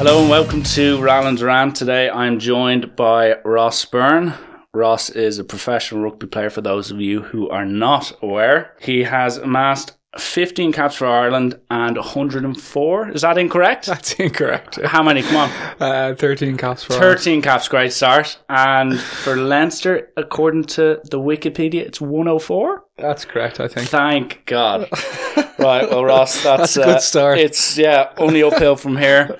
Hello and welcome to Rallan's Rant. Today I'm joined by Ross Byrne. Ross is a professional rugby player for those of you who are not aware. He has amassed 15 caps for Ireland and 104. Is that incorrect? That's incorrect. Yeah. How many? Come on. 13 caps for Ireland. 13 caps, great start. And for Leinster, according to the Wikipedia, it's 104. That's correct, I think. Thank God. Right, well, Ross, that's a good start. It's, yeah, only uphill from here.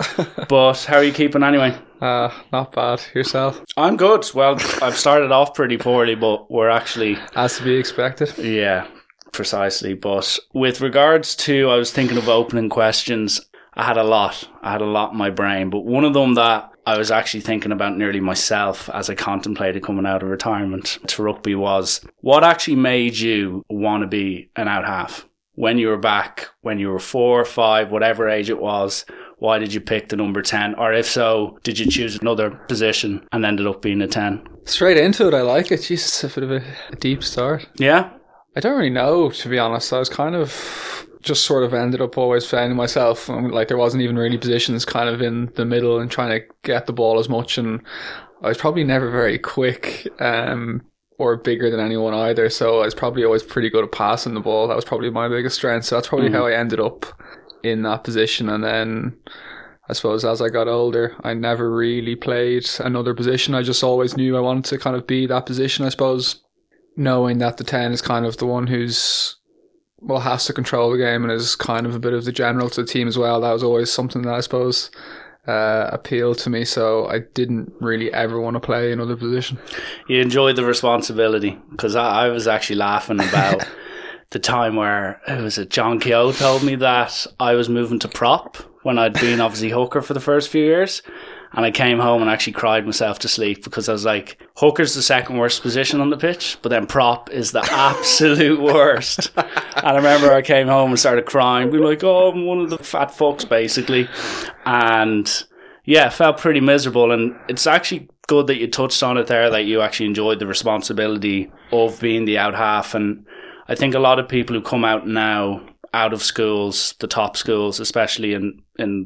But how are you keeping anyway? Not bad. Yourself? I'm good. Well, I've started off pretty poorly, but we're actually... As to be expected. Yeah, precisely. But with regards to, I was thinking of opening questions. I had a lot in my brain, but one of them that I was actually thinking about nearly myself as I contemplated coming out of retirement to rugby was, what actually made you want to be an out half? When you were back, when you were 4 or 5, whatever age it was, why did you pick the number 10? Or if so, did you choose another position and ended up being a 10? Straight into it, I like it. Jesus, a bit of a deep start. Yeah? I don't really know, to be honest. I was kind of... just sort of ended up always finding myself, like there wasn't even really positions kind of in the middle and trying to get the ball as much, and I was probably never very quick or bigger than anyone either, so I was probably always pretty good at passing the ball. That was probably my biggest strength, so that's probably how I ended up in that position. And then I suppose as I got older, I never really played another position. I just always knew I wanted to kind of be that position, I suppose, knowing that the 10 is kind of the one who's... well, has to control the game and is kind of a bit of the general to the team as well. That was always something that I suppose appealed to me, so I didn't really ever want to play another position. You enjoyed the responsibility, because I was actually laughing about the time where it was John Keogh told me that I was moving to prop when I'd been obviously hooker for the first few years. And I came home and actually cried myself to sleep, because I was like, hooker's the second worst position on the pitch, but then prop is the absolute worst. And I remember I came home and started crying. We were like, oh, I'm one of the fat fucks, basically. And yeah, felt pretty miserable. And it's actually good that you touched on it there, that you actually enjoyed the responsibility of being the out half. And I think a lot of people who come out now, out of schools, the top schools, especially in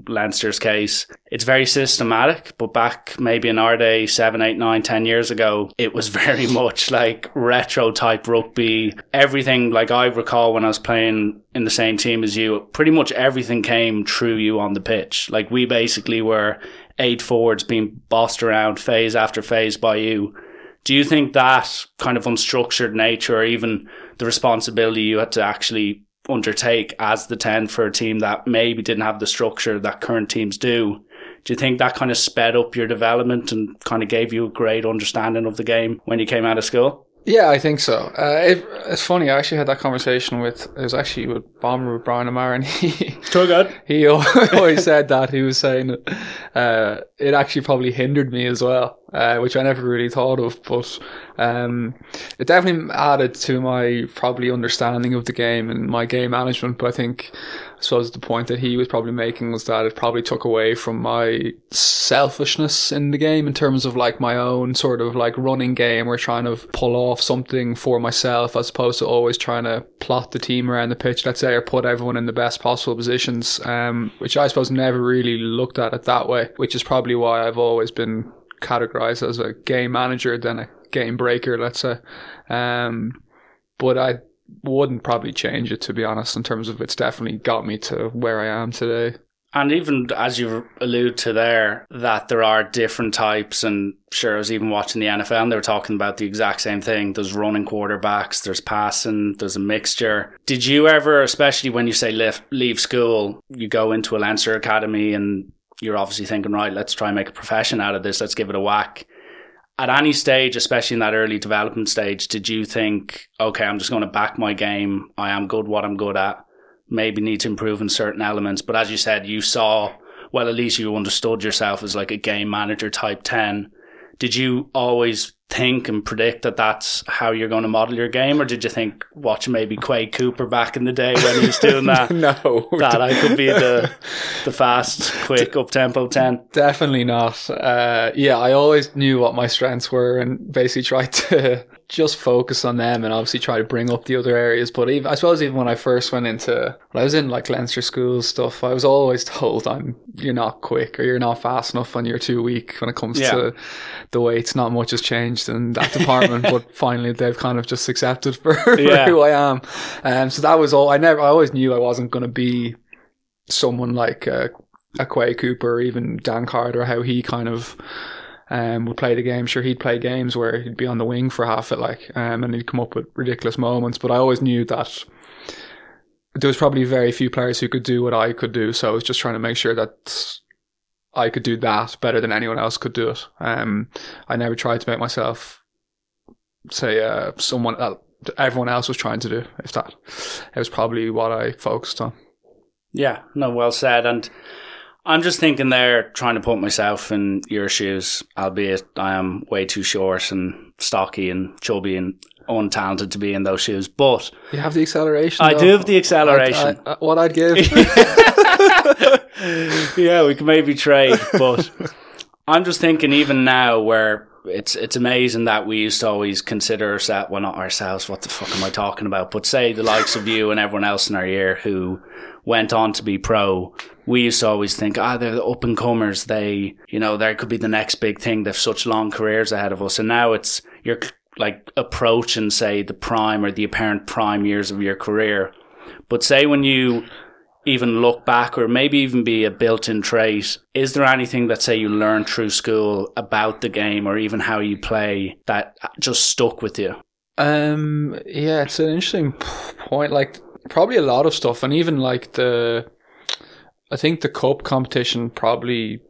Leinster's case, it's very systematic. But back maybe in our day, 7, 8, 9, 10 years ago, it was very much like retro type rugby. Everything, like I recall when I was playing in the same team as you, pretty much everything came through you on the pitch. Like we basically were 8 forwards being bossed around phase after phase by you. Do you think that kind of unstructured nature, or even the responsibility you had to actually undertake as the 10 for a team that maybe didn't have the structure that current teams do you think that kind of sped up your development and kind of gave you a great understanding of the game when you came out of school? Yeah, I think so. It's funny, I actually had that conversation with Bomber, with Brian O'Mara, and he always said that. He was saying it actually probably hindered me as well, which I never really thought of, but it definitely added to my probably understanding of the game and my game management. But I think, I suppose the point that he was probably making was that it probably took away from my selfishness in the game, in terms of like my own sort of like running game, or trying to pull off something for myself, as opposed to always trying to plot the team around the pitch, let's say, or put everyone in the best possible positions, which I suppose never really looked at it that way, which is probably why I've always been categorized as a game manager than a game breaker, let's say. But I wouldn't probably change it, to be honest, in terms of it's definitely got me to where I am today. And even as you allude to there, that there are different types, and sure, I was even watching the NFL and they were talking about the exact same thing. There's running quarterbacks, there's passing, there's a mixture. Did you ever, especially when you say leave school, you go into a Leinster academy and you're obviously thinking, right, let's try and make a profession out of this, let's give it a whack. At any stage, especially in that early development stage, did you think, okay, I'm just going to back my game, I am good what I'm good at, maybe need to improve in certain elements, but as you said, you saw, well, at least you understood yourself as like a game manager type 10. Did you always think and predict that that's how you're going to model your game, or did you think, watch maybe Quay Cooper back in the day when he was doing that, no, that I could be the fast, quick, up-tempo 10? Definitely not. Yeah, I always knew what my strengths were and basically tried to just focus on them and obviously try to bring up the other areas. But even, I suppose even when I first went into, when I was in like Leinster school stuff, I was always told you're not quick or you're not fast enough and you're too weak when it comes to the weights. Not much has changed in that department, but finally they've kind of just accepted for who I am. So that was all. I always knew I wasn't going to be someone like a Quay Cooper or even Dan Carter, how he kind of would play the game. Sure, he'd play games where he'd be on the wing for half it, and he'd come up with ridiculous moments. But I always knew that there was probably very few players who could do what I could do. So I was just trying to make sure that I could do that better than anyone else could do it. I never tried to make myself, say, someone that everyone else was trying to do, if that. It was probably what I focused on. Yeah, no, well said. And I'm just thinking there, trying to put myself in your shoes, albeit I am way too short and stocky and chubby and untalented to be in those shoes. But you have the acceleration. I do have the acceleration. What I'd give. Yeah, we can maybe trade. But I'm just thinking even now where it's amazing that we used to always consider ourselves, well, not ourselves, what the fuck am I talking about? But say the likes of you and everyone else in our year who went on to be pro, we used to always think, they're the up-and-comers. They, there could be the next big thing. They have such long careers ahead of us. And now it's, you're like approaching, say, the prime or the apparent prime years of your career. But say when you even look back, or maybe even be a built-in trait, is there anything that, say, you learned through school about the game or even how you play that just stuck with you? Yeah, it's an interesting point. Probably a lot of stuff, and even I think the cup competition probably,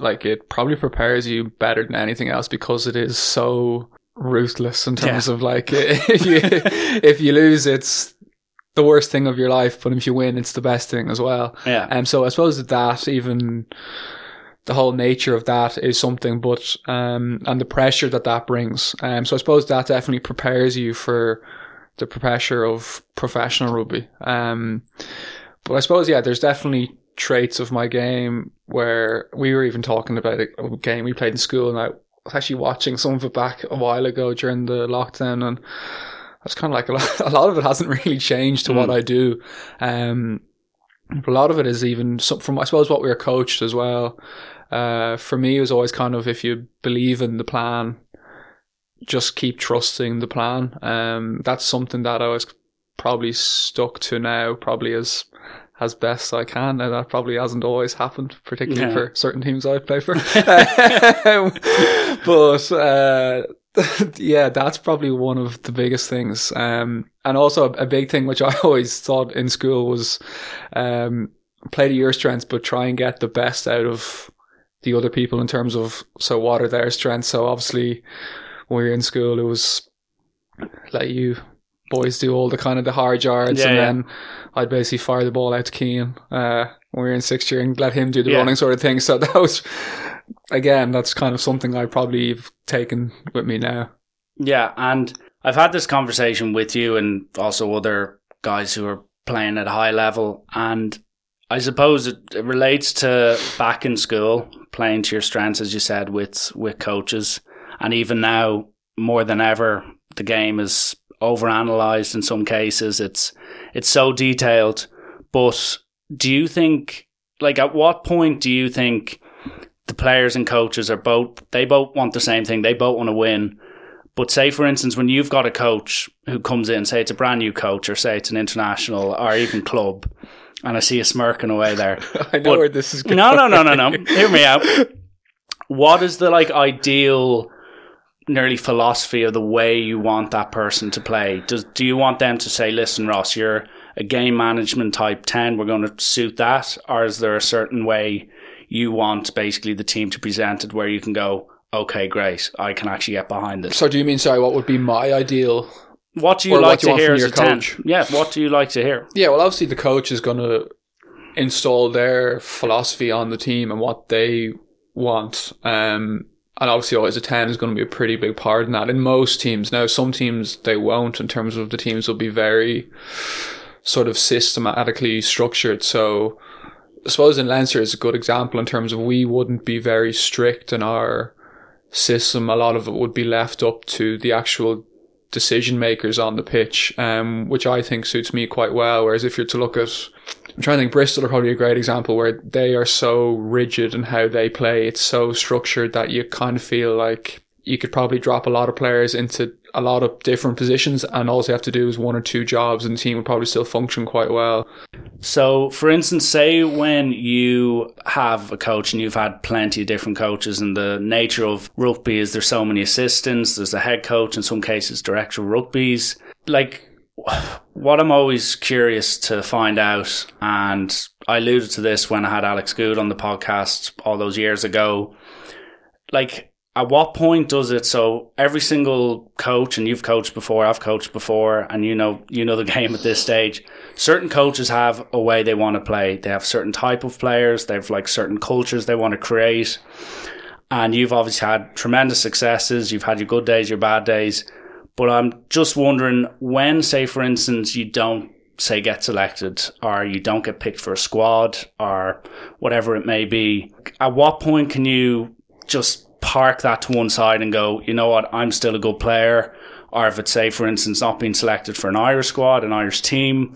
it probably prepares you better than anything else because it is so ruthless in terms of if you lose, it's the worst thing of your life, but if you win, it's the best thing as well. Yeah. And so I suppose that even the whole nature of that is something, but and the pressure that brings. So I suppose that definitely prepares you for the pressure of professional rugby. But I suppose, there's definitely traits of my game where we were even talking about a game we played in school, and I was actually watching some of it back a while ago during the lockdown, and I was kind of like, a lot of it hasn't really changed to what I do. A lot of it is even from, I suppose, what we were coached as well. For me, it was always kind of, if you believe in the plan, just keep trusting the plan. That's something that I was probably stuck to now, probably as best I can. And that probably hasn't always happened, particularly for certain teams I play for. That's probably one of the biggest things. And also a big thing, which I always thought in school was, play to your strengths, but try and get the best out of the other people in terms of, so what are their strengths? So obviously, when we were in school, it was like you boys do all the kind of the hard yards, then I'd basically fire the ball out to Keane when we were in sixth year and let him do the running sort of thing. So that was, again, that's kind of something I probably have taken with me now. Yeah, and I've had this conversation with you and also other guys who are playing at a high level, and I suppose it relates to back in school, playing to your strengths, as you said, with coaches. And even now, more than ever, the game is overanalyzed in some cases. It's so detailed. But do you think, at what point do you think the players and coaches they both want the same thing, they both want to win. But say, for instance, when you've got a coach who comes in, say it's a brand new coach or say it's an international or even club, and I see you smirking away there. I know where this is going. No. Hear me out. What is the ideal nearly philosophy of the way you want that person to play? Do you want them to say, listen, Ross, you're a game management type 10, we're going to suit that? Or is there a certain way you want basically the team to present it where you can go, okay, great, I can actually get behind this? So do you mean, what would be my ideal? What do you like to hear as a coach? 10? Yeah, what do you like to hear? Yeah, well, obviously the coach is going to install their philosophy on the team and what they want. And obviously always a 10 is going to be a pretty big part in that in most teams. Now, some teams they won't, in terms of the teams will be very sort of systematically structured. So I suppose in Leinster is a good example in terms of we wouldn't be very strict in our system. A lot of it would be left up to the actual decision makers on the pitch, which I think suits me quite well. Whereas if you're to look at, I'm trying to think, Bristol are probably a great example where they are so rigid in how they play. It's so structured that you kind of feel like you could probably drop a lot of players into a lot of different positions, and all you have to do is one or two jobs and the team would probably still function quite well. So, for instance, say when you have a coach, and you've had plenty of different coaches, and the nature of rugby is there's so many assistants, there's a head coach, in some cases director of rugby's. Like, what I'm always curious to find out, and I alluded to this when I had Alex Goode on the podcast all those years ago, like, at what point does it, so every single coach, and you've coached before, I've coached before, and you know the game at this stage, certain coaches have a way they want to play. They have certain type of players. They have like certain cultures they want to create. And you've obviously had tremendous successes. You've had your good days, your bad days. But I'm just wondering when, say, for instance, you don't, say, get selected, or you don't get picked for a squad or whatever it may be, at what point can you just park that to one side and go, you know what, I'm still a good player? Or if it's, say, for instance, not being selected for an Irish squad, an Irish team,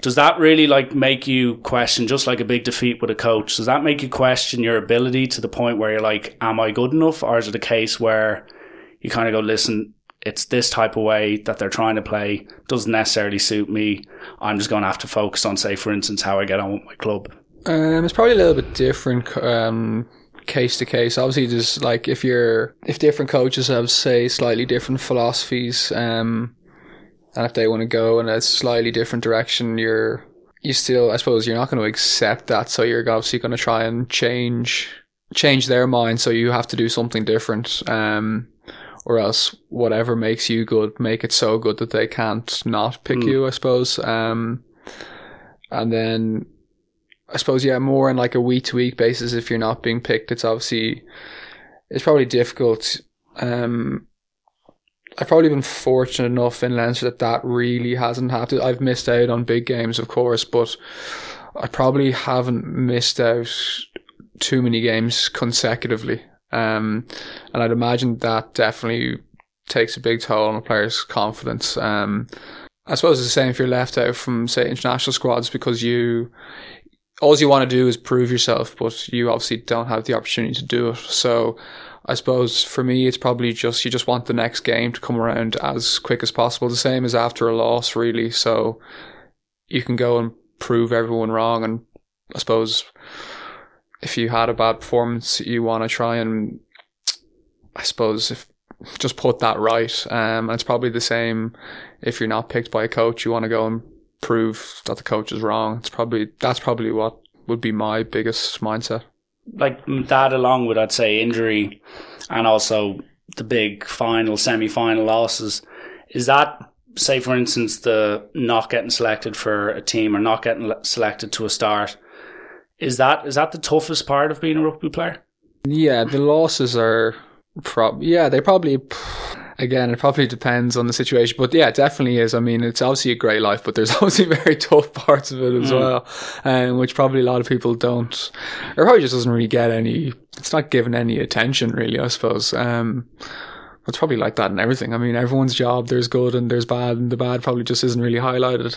does that really like make you question, just like a big defeat with a coach, does that make you question your ability to the point where you're like, am I good enough? Or is it a case where you kind of go, listen, it's this type of way that they're trying to play, doesn't necessarily suit me, I'm just going to have to focus on, say, for instance, how I get on with my club? It's probably a little bit different case to case. Obviously, there's like if different coaches have, say, slightly different philosophies, and if they want to go in a slightly different direction, you still, I suppose, you're not going to accept that, so you're obviously going to try and change their mind, so you have to do something different, or else whatever makes you good, make it so good that they can't not pick you, I suppose. And then I suppose, yeah, more on like a week-to-week basis, if you're not being picked, it's probably difficult. I've probably been fortunate enough in Leinster that really hasn't happened. I've missed out on big games, of course, but I probably haven't missed out too many games consecutively. And I'd imagine that definitely takes a big toll on a player's confidence. I suppose it's the same if you're left out from, say, international squads, because all you want to do is prove yourself, but you obviously don't have the opportunity to do it. So I suppose for me, it's probably just, you just want the next game to come around as quick as possible. The same as after a loss, really. So you can go and prove everyone wrong. And I suppose if you had a bad performance, you want to try and, I suppose, just put that right. And it's probably the same if you're not picked by a coach, you want to go and prove that the coach is wrong. That's probably what would be my biggest mindset. Like that, along with, I'd say, injury and also the big final, semi-final losses. Is that, say, for instance, the not getting selected for a team or not getting selected to a start, is that the toughest part of being a rugby player? Yeah, the losses are again, it probably depends on the situation, but yeah, it definitely is. I mean, it's obviously a great life, but there's obviously very tough parts of it as well, which probably a lot of people don't, or probably just doesn't really get any, it's not given any attention really, I suppose. It's probably like that in everything. I mean, everyone's job, there's good and there's bad, and the bad probably just isn't really highlighted.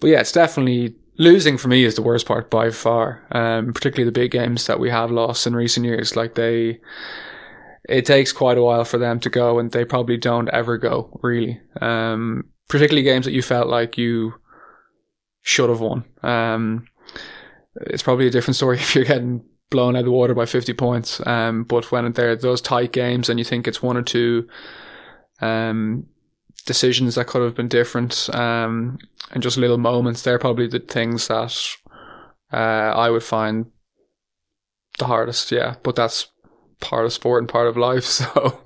But yeah, it's definitely, losing for me is the worst part by far, particularly the big games that we have lost in recent years. Like it takes quite a while for them to go, and they probably don't ever go, really. Particularly games that you felt like you should have won. It's probably a different story if you're getting blown out of the water by 50 points. But when there are those tight games and you think it's one or two decisions that could have been different, and just little moments, they're probably the things that I would find the hardest, yeah. But that's part of sport and part of life, so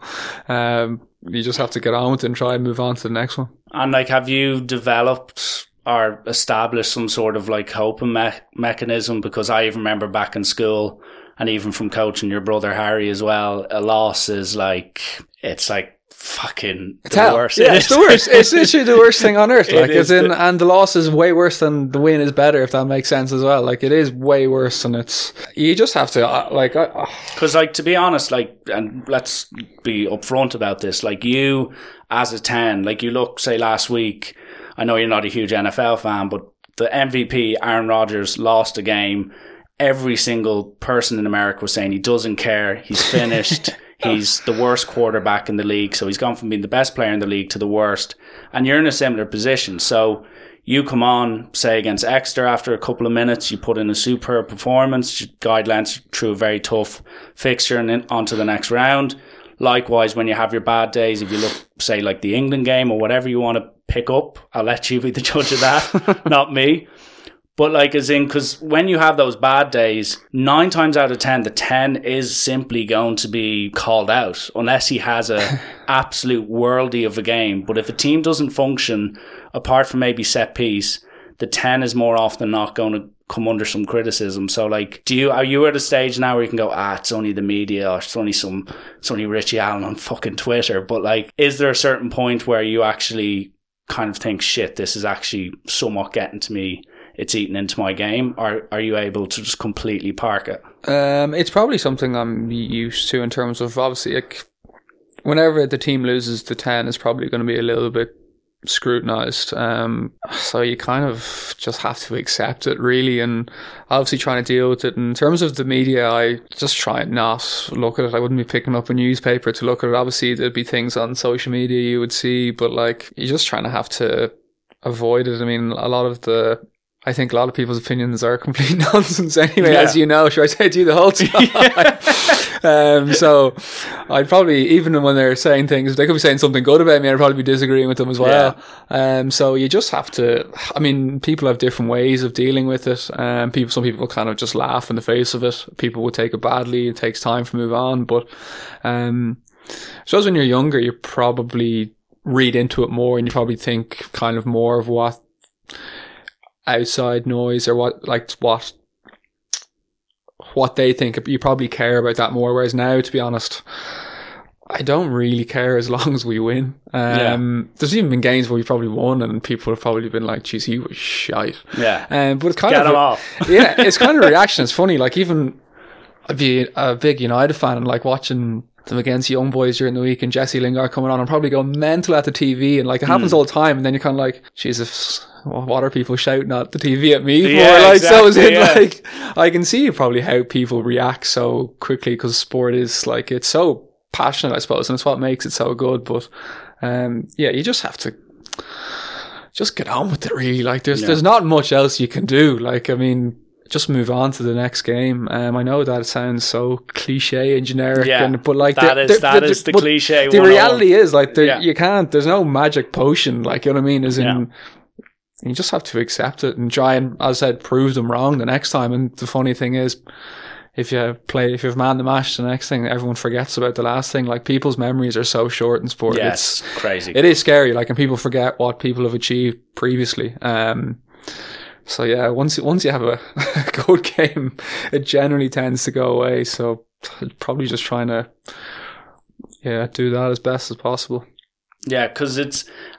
you just have to get on with it and try and move on to the next one. And like, have you developed or established some sort of like coping mechanism? Because I even remember back in school, and even from coaching your brother Harry as well, a loss is like, it's like fucking the worst. Yeah, it's the worst. It's literally the worst thing on earth. Like, as in, and the loss is way worse than the win is better, if that makes sense as well. Like, it is way worse, and it's, you just have to, like, because, like, to be honest, like, and let's be upfront about this. Like, you as a 10, like, you look, say last week. I know you're not a huge NFL fan, but the MVP, Aaron Rodgers, lost a game. Every single person in America was saying he doesn't care. He's finished. He's the worst quarterback in the league. So he's gone from being the best player in the league to the worst. And you're in a similar position. So you come on, say, against Exeter after a couple of minutes. You put in a superb performance. Guidelines through a very tough fixture and on to the next round. Likewise, when you have your bad days, if you look, say, like the England game or whatever you want to pick up, I'll let you be the judge of that, not me. But, like, as in, because when you have those bad days, 9 times out of 10, the 10 is simply going to be called out unless he has a absolute worldie of a game. But if a team doesn't function, apart from maybe set piece, the 10 is more often than not going to come under some criticism. So, like, are you at a stage now where you can go, it's only the media, or it's only Richie Allen on fucking Twitter? But, like, is there a certain point where you actually kind of think, shit, this is actually somewhat getting to me? It's eaten into my game, or are you able to just completely park it? It's probably something I'm used to in terms of, obviously, like, whenever the team loses, the 10 is probably going to be a little bit scrutinized. So you kind of just have to accept it, really, and obviously trying to deal with it. In terms of the media, I just try and not look at it. I wouldn't be picking up a newspaper to look at it. Obviously, there'd be things on social media you would see, but, like, you're just trying to have to avoid it. I mean, I think a lot of people's opinions are complete nonsense anyway, as you know. Should I say to you the whole time? So I'd probably, even when they're saying things, they could be saying something good about me, I'd probably be disagreeing with them as well. Yeah. So you just have to, I mean, people have different ways of dealing with it. Some people kind of just laugh in the face of it. People will take it badly. It takes time to move on. But I suppose when you're younger, you probably read into it more, and you probably think kind of more of what outside noise, or what they think. You probably care about that more, whereas now, to be honest, I don't really care as long as we win. There's even been games where we probably won and people have probably been like, geez, he was shite. But it's kind of, get him off. Yeah, it's kind of a reaction. It's funny, like, even I'd be a big United fan and, like, watching them against young boys during the week and Jesse Lingard coming on and probably going mental at the TV, and, like, it happens all the time, and then you're kind of like, Jesus, what are people shouting at the TV at me for? Like, I can see probably how people react so quickly, because sport is, like, it's so passionate, I suppose, and it's what makes it so good. But you just have to just get on with it, really. Like, there's not much else you can do. Like, I mean, just move on to the next game. I know that it sounds so cliche and generic, but, like, that is the cliche. The reality is, like, you can't. There's no magic potion. Like, you know what I mean? As in, you just have to accept it and try and, as I said, prove them wrong the next time. And the funny thing is, if you've man the match, the next thing everyone forgets about the last thing. Like, people's memories are so short in sport. Yeah, it's crazy. It is scary. Like, and people forget what people have achieved previously. So yeah, once you have a good game, it generally tends to go away. So probably just trying to, do that as best as possible. Yeah, because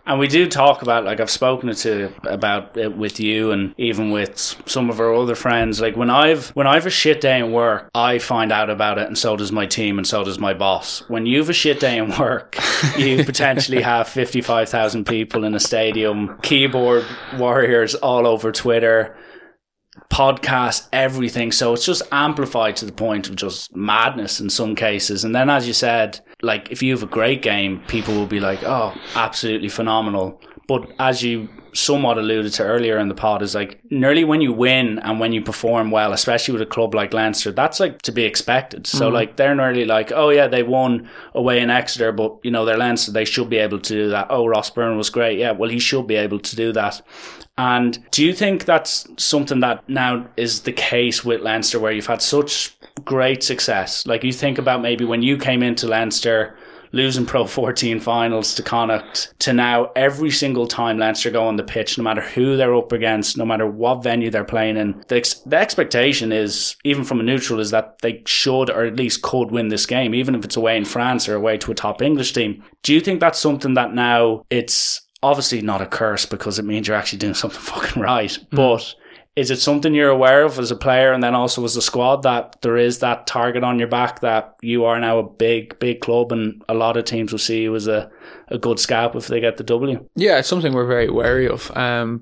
and we do talk about, like, I've spoken to about it with you and even with some of our other friends. Like, when I've a shit day in work, I find out about it, and so does my team, and so does my boss. When you've a shit day in work, you potentially have 55,000 people in a stadium, keyboard warriors all over Twitter, podcast, everything. So it's just amplified to the point of just madness in some cases. And then, as you said, like, if you have a great game, people will be like, oh, absolutely phenomenal. But as you somewhat alluded to earlier in the pod, is like, nearly when you win and when you perform well, especially with a club like Leinster, that's, like, to be expected. So like, they're nearly like, oh yeah, they won away in Exeter, but, you know, they're Leinster, they should be able to do that. Oh, Ross Byrne was great. Yeah, well, he should be able to do that. And do you think that's something that now is the case with Leinster, where you've had such great success? Like, you think about maybe when you came into Leinster, losing Pro 14 finals to Connacht, to now every single time Leinster go on the pitch, no matter who they're up against, no matter what venue they're playing in, the expectation is, even from a neutral, is that they should or at least could win this game, even if it's away in France or away to a top English team. Do you think that's something that now, it's obviously not a curse because it means you're actually doing something fucking right, but is it something you're aware of as a player and then also as a squad, that there is that target on your back that you are now a big, big club and a lot of teams will see you as a good scalp if they get the W? Yeah, it's something we're very wary of,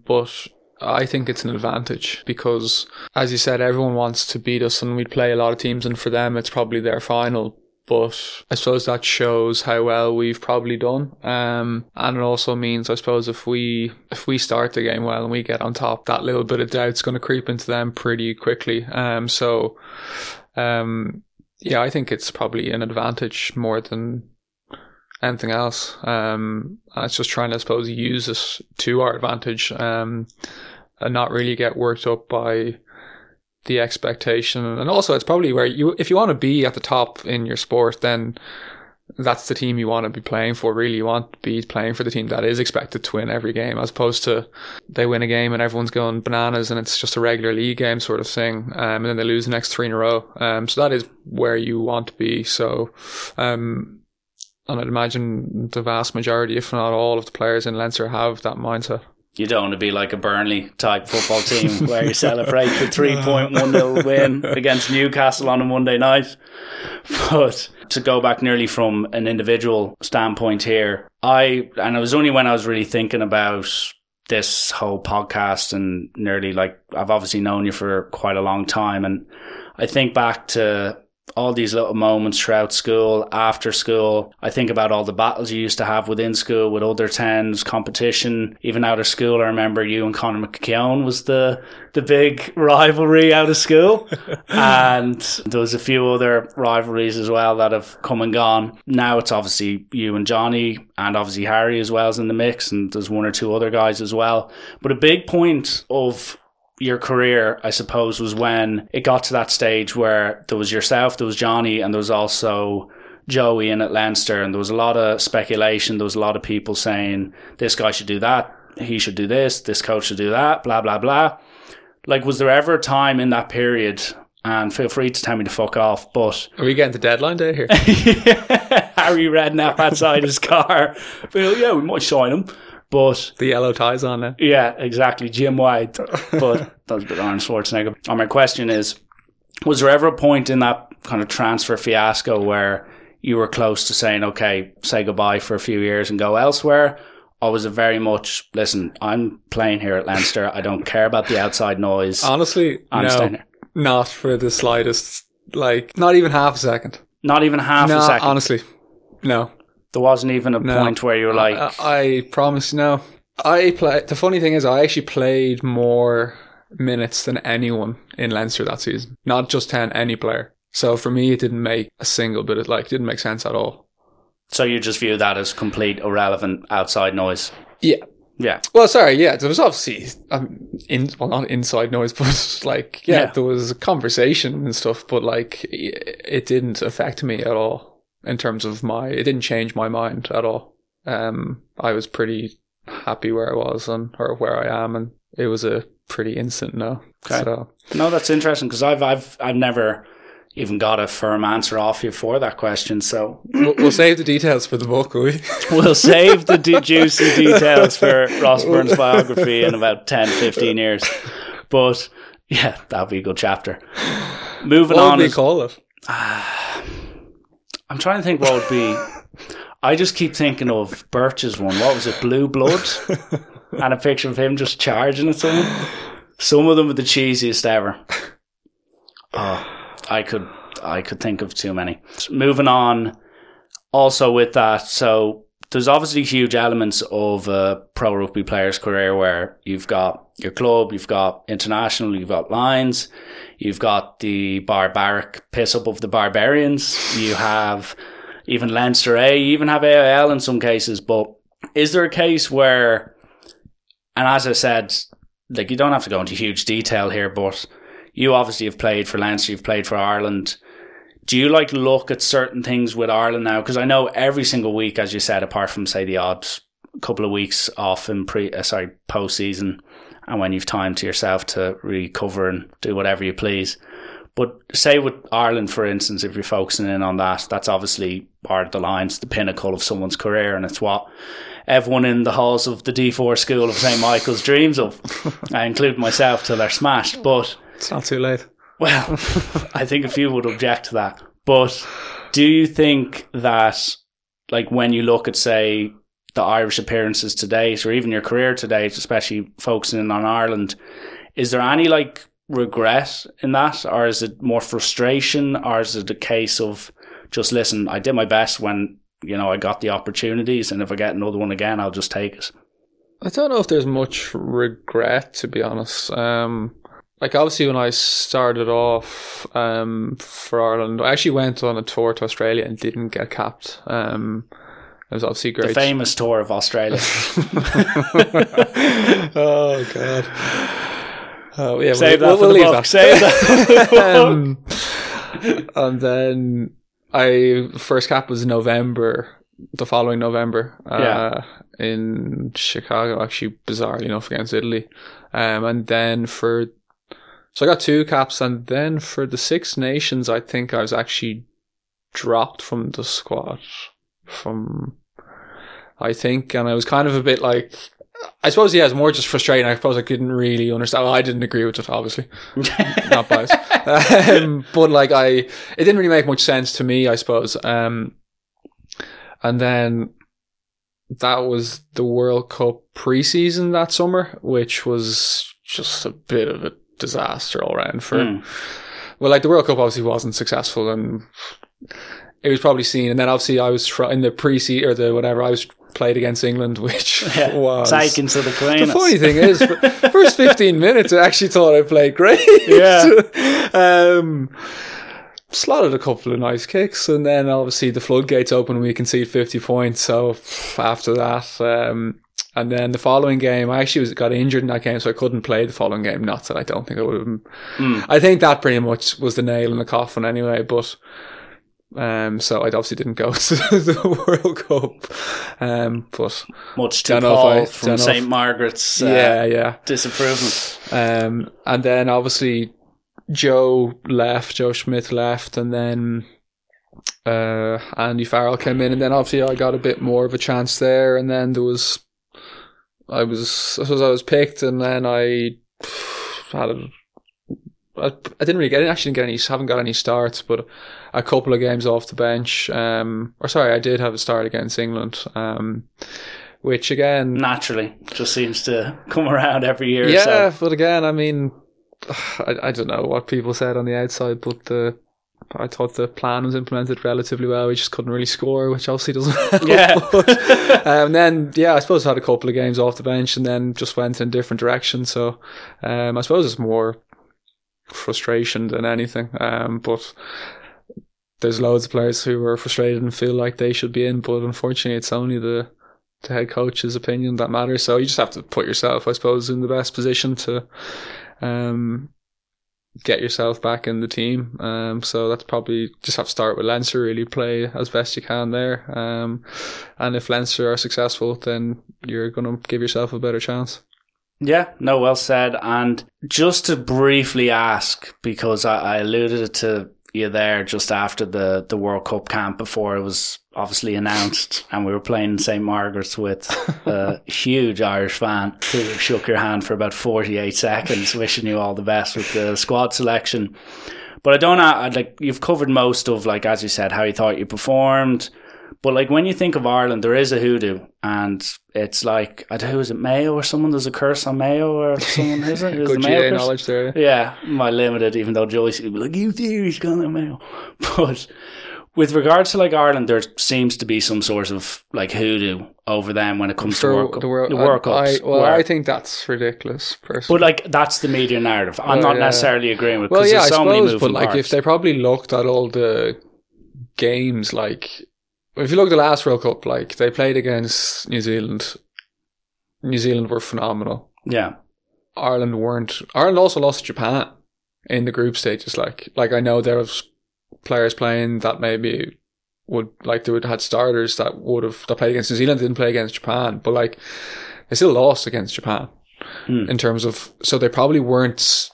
but I think it's an advantage because, as you said, everyone wants to beat us and we play a lot of teams and for them it's probably their final. But I suppose that shows how well we've probably done. And it also means, I suppose, if we start the game well and we get on top, that little bit of doubt's going to creep into them pretty quickly. So, I think it's probably an advantage more than anything else. And it's just trying to, I suppose, use it to our advantage, and not really get worked up by the expectation. And also it's probably where if you want to be at the top in your sport, then that's the team you want to be playing for. Really, you want to be playing for the team that is expected to win every game, as opposed to they win a game and everyone's going bananas and it's just a regular league game sort of thing, and then they lose the next three in a row. So that is where you want to be. So and I'd imagine the vast majority, if not all, of the players in Leinster have that mindset. You don't want to be like a Burnley type football team where you celebrate the 3.10 win against Newcastle on a Monday night. But to go back nearly from an individual standpoint here, and it was only when I was really thinking about this whole podcast and nearly, like, I've obviously known you for quite a long time. And I think back to all these little moments throughout school, after school. I think about all the battles you used to have within school with other tens, competition, even out of school. I remember you and Conor McKeown was the big rivalry out of school. And there was a few other rivalries as well that have come and gone. Now it's obviously you and Johnny, and obviously Harry as well is in the mix, and there's one or two other guys as well. But a big point of your career, I suppose, was when it got to that stage where there was yourself, there was Johnny, and there was also Joey in at Leinster, and there was a lot of speculation. There was a lot of people saying, this guy should do that, he should do this, this coach should do that, blah, blah, blah. Like, was there ever a time in that period, and feel free to tell me to fuck off, but... Are we getting to deadline day here? Harry Redknapp outside his car. Well, yeah, we might sign him. But the yellow tie's on now. Yeah, exactly. Jim White. But that was a bit Arnold Schwarzenegger. And my question is, was there ever a point in that kind of transfer fiasco where you were close to saying, okay, say goodbye for a few years and go elsewhere? Or was it very much, listen, I'm playing here at Leinster. I don't care about the outside noise. Honestly, no, not for the slightest. Like, not even half a second. Not even half a second? Honestly, no. There wasn't even a point where you were like... I promise, no. The funny thing is, I actually played more minutes than anyone in Leinster that season. Not just 10, any player. So for me, it didn't make a single bit of... Like, it didn't make sense at all. So you just view that as complete irrelevant outside noise? Yeah. Yeah. Well, sorry, yeah. There was obviously... not inside noise, but like... Yeah, there was a conversation and stuff, but like, it didn't affect me at all. In terms of it didn't change my mind at all. I was pretty happy where I was or where I am, and it was a pretty instant no. Okay. So. No, that's interesting because I've never even got a firm answer off you for that question. So we'll save the details for the book, will we? We'll save the juicy details for Ross Byrne's biography in about 10, 15 years. But yeah, that'll be a good chapter. Moving on. What would we call it? I'm trying to think what would be... I just keep thinking of Birch's one. What was it? Blue Blood? And a picture of him just charging at someone. Some of them were the cheesiest ever. Oh, I could think of too many. Moving on also with that. So there's obviously huge elements of a pro rugby player's career where you've got your club, you've got international, you've got lines, you've got the barbaric piss up of the barbarians, you have even Leinster A, you even have AIL in some cases. But is there a case where, and as I said, like, you don't have to go into huge detail here, but you obviously have played for Leinster, you've played for Ireland. do you like look at certain things with Ireland now? Because I know every single week, as you said, apart from say the odd couple of weeks off in post-season, and when you've time to yourself to recover and do whatever you please. But say with Ireland, for instance, if you're focusing in on that, that's obviously part of the lines, the pinnacle of someone's career, and it's what everyone in the halls of the D4 School of St. Michael's dreams of. I include myself till they're smashed, but... It's not too late. Well, I think a few would object to that. But do you think that, like, when you look at, say, the Irish appearances to date, or even your career to date, especially focusing in on Ireland, is there any, like, regret in that? Or is it more frustration? Or is it a case of just, listen, I did my best when, you know, I got the opportunities, and if I get another one again, I'll just take it? I don't know if there's much regret, to be honest. Like, obviously, when I started off for Ireland, I actually went on a tour to Australia and didn't get capped. It was obviously great. The famous tour of Australia. Oh, God. Yeah, save that for the book. Save that. And then first cap was November, the following November, in Chicago, actually, bizarrely enough, against Italy. And then so I got two caps, and then for the Six Nations, I think I was actually dropped from the squad. And I was kind of a bit like, I suppose, yeah, it's more just frustrating. I suppose I couldn't really understand. Well, I didn't agree with it, obviously. Not biased. But like, it didn't really make much sense to me, I suppose. And then that was the World Cup preseason that summer, which was just a bit of a disaster all around for, well, like the World Cup obviously wasn't successful, and it was probably seen. And then obviously I was in the pre-season or the whatever, I was played against England, which was taken to the cleaners. The funny thing is, first 15 minutes I actually thought I played great. Yeah. Slotted a couple of nice kicks, and then obviously the floodgates open and we conceded 50 points. So after that, and then the following game, I actually got injured in that game, so I couldn't play the following game. Not that I don't think I would have. I think that pretty much was the nail in the coffin anyway, but so I obviously didn't go to the World Cup. But much to Paul from St. Margaret's disapproval. And then obviously Joe Schmidt left, and then Andy Farrell came in, and then obviously I got a bit more of a chance there, and then I was picked, and then I had haven't got any starts, but a couple of games off the bench. I did have a start against England. Which again, naturally just seems to come around every year. Yeah, or so. But again, I mean, I don't know what people said on the outside, but I thought the plan was implemented relatively well. We just couldn't really score, which obviously doesn't help. Yeah. But, then I suppose I had a couple of games off the bench, and then just went in a different direction. So I suppose it's more frustration than anything. But there's loads of players who are frustrated and feel like they should be in, but unfortunately it's only the head coach's opinion that matters. So you just have to put yourself, I suppose, in the best position to get yourself back in the team. So that's probably just have to start with Leinster, really play as best you can there. And if Leinster are successful, then you're going to give yourself a better chance. Yeah, no, well said. And just to briefly ask, because I alluded to you there just after the World Cup camp before it was obviously announced, and we were playing in St. Margaret's with a huge Irish fan who shook your hand for about 48 seconds, wishing you all the best with the squad selection. But you've covered most of, like, as you said, how you thought you performed. But like, when you think of Ireland, there is a hoodoo, and it's like, who is it, Mayo or someone? There's a curse on Mayo or someone, is it? Good GA knowledge there. Yeah, my limited, even though Joyce would be like, you theory's gone to Mayo. But with regards to like Ireland, there seems to be some sort of like hoodoo over them when it comes to World Cups. I think that's ridiculous, personally. But like, that's the media narrative. I'm not necessarily agreeing with, because there's so many moving parts. But like, if they probably looked at all the games, like, if you look at the last World Cup, like, they played against New Zealand. New Zealand were phenomenal. Yeah. Ireland weren't. Ireland also lost to Japan in the group stages. Like I know there was players playing that maybe would, like, they would have had starters that would have, that played against New Zealand, didn't play against Japan, but like they still lost against Japan in terms of, so they probably weren't,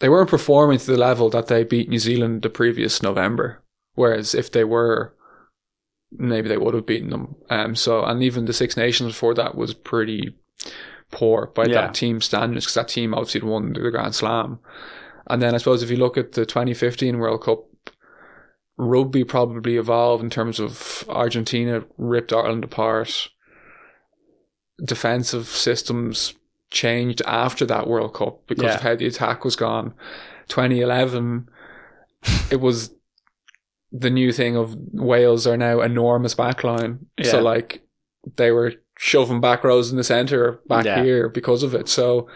they weren't performing to the level that they beat New Zealand the previous November. Whereas if they were, maybe they would have beaten them. So, and even the Six Nations before that was pretty poor by that team standards, because that team obviously won the Grand Slam. And then I suppose if you look at the 2015 World Cup, rugby probably evolved in terms of Argentina ripped Ireland apart. Defensive systems changed after that World Cup because of how the attack was gone. 2011, it was the new thing of Wales are now enormous backline. Yeah. So like they were shoving back rows in the centre back here because of it. So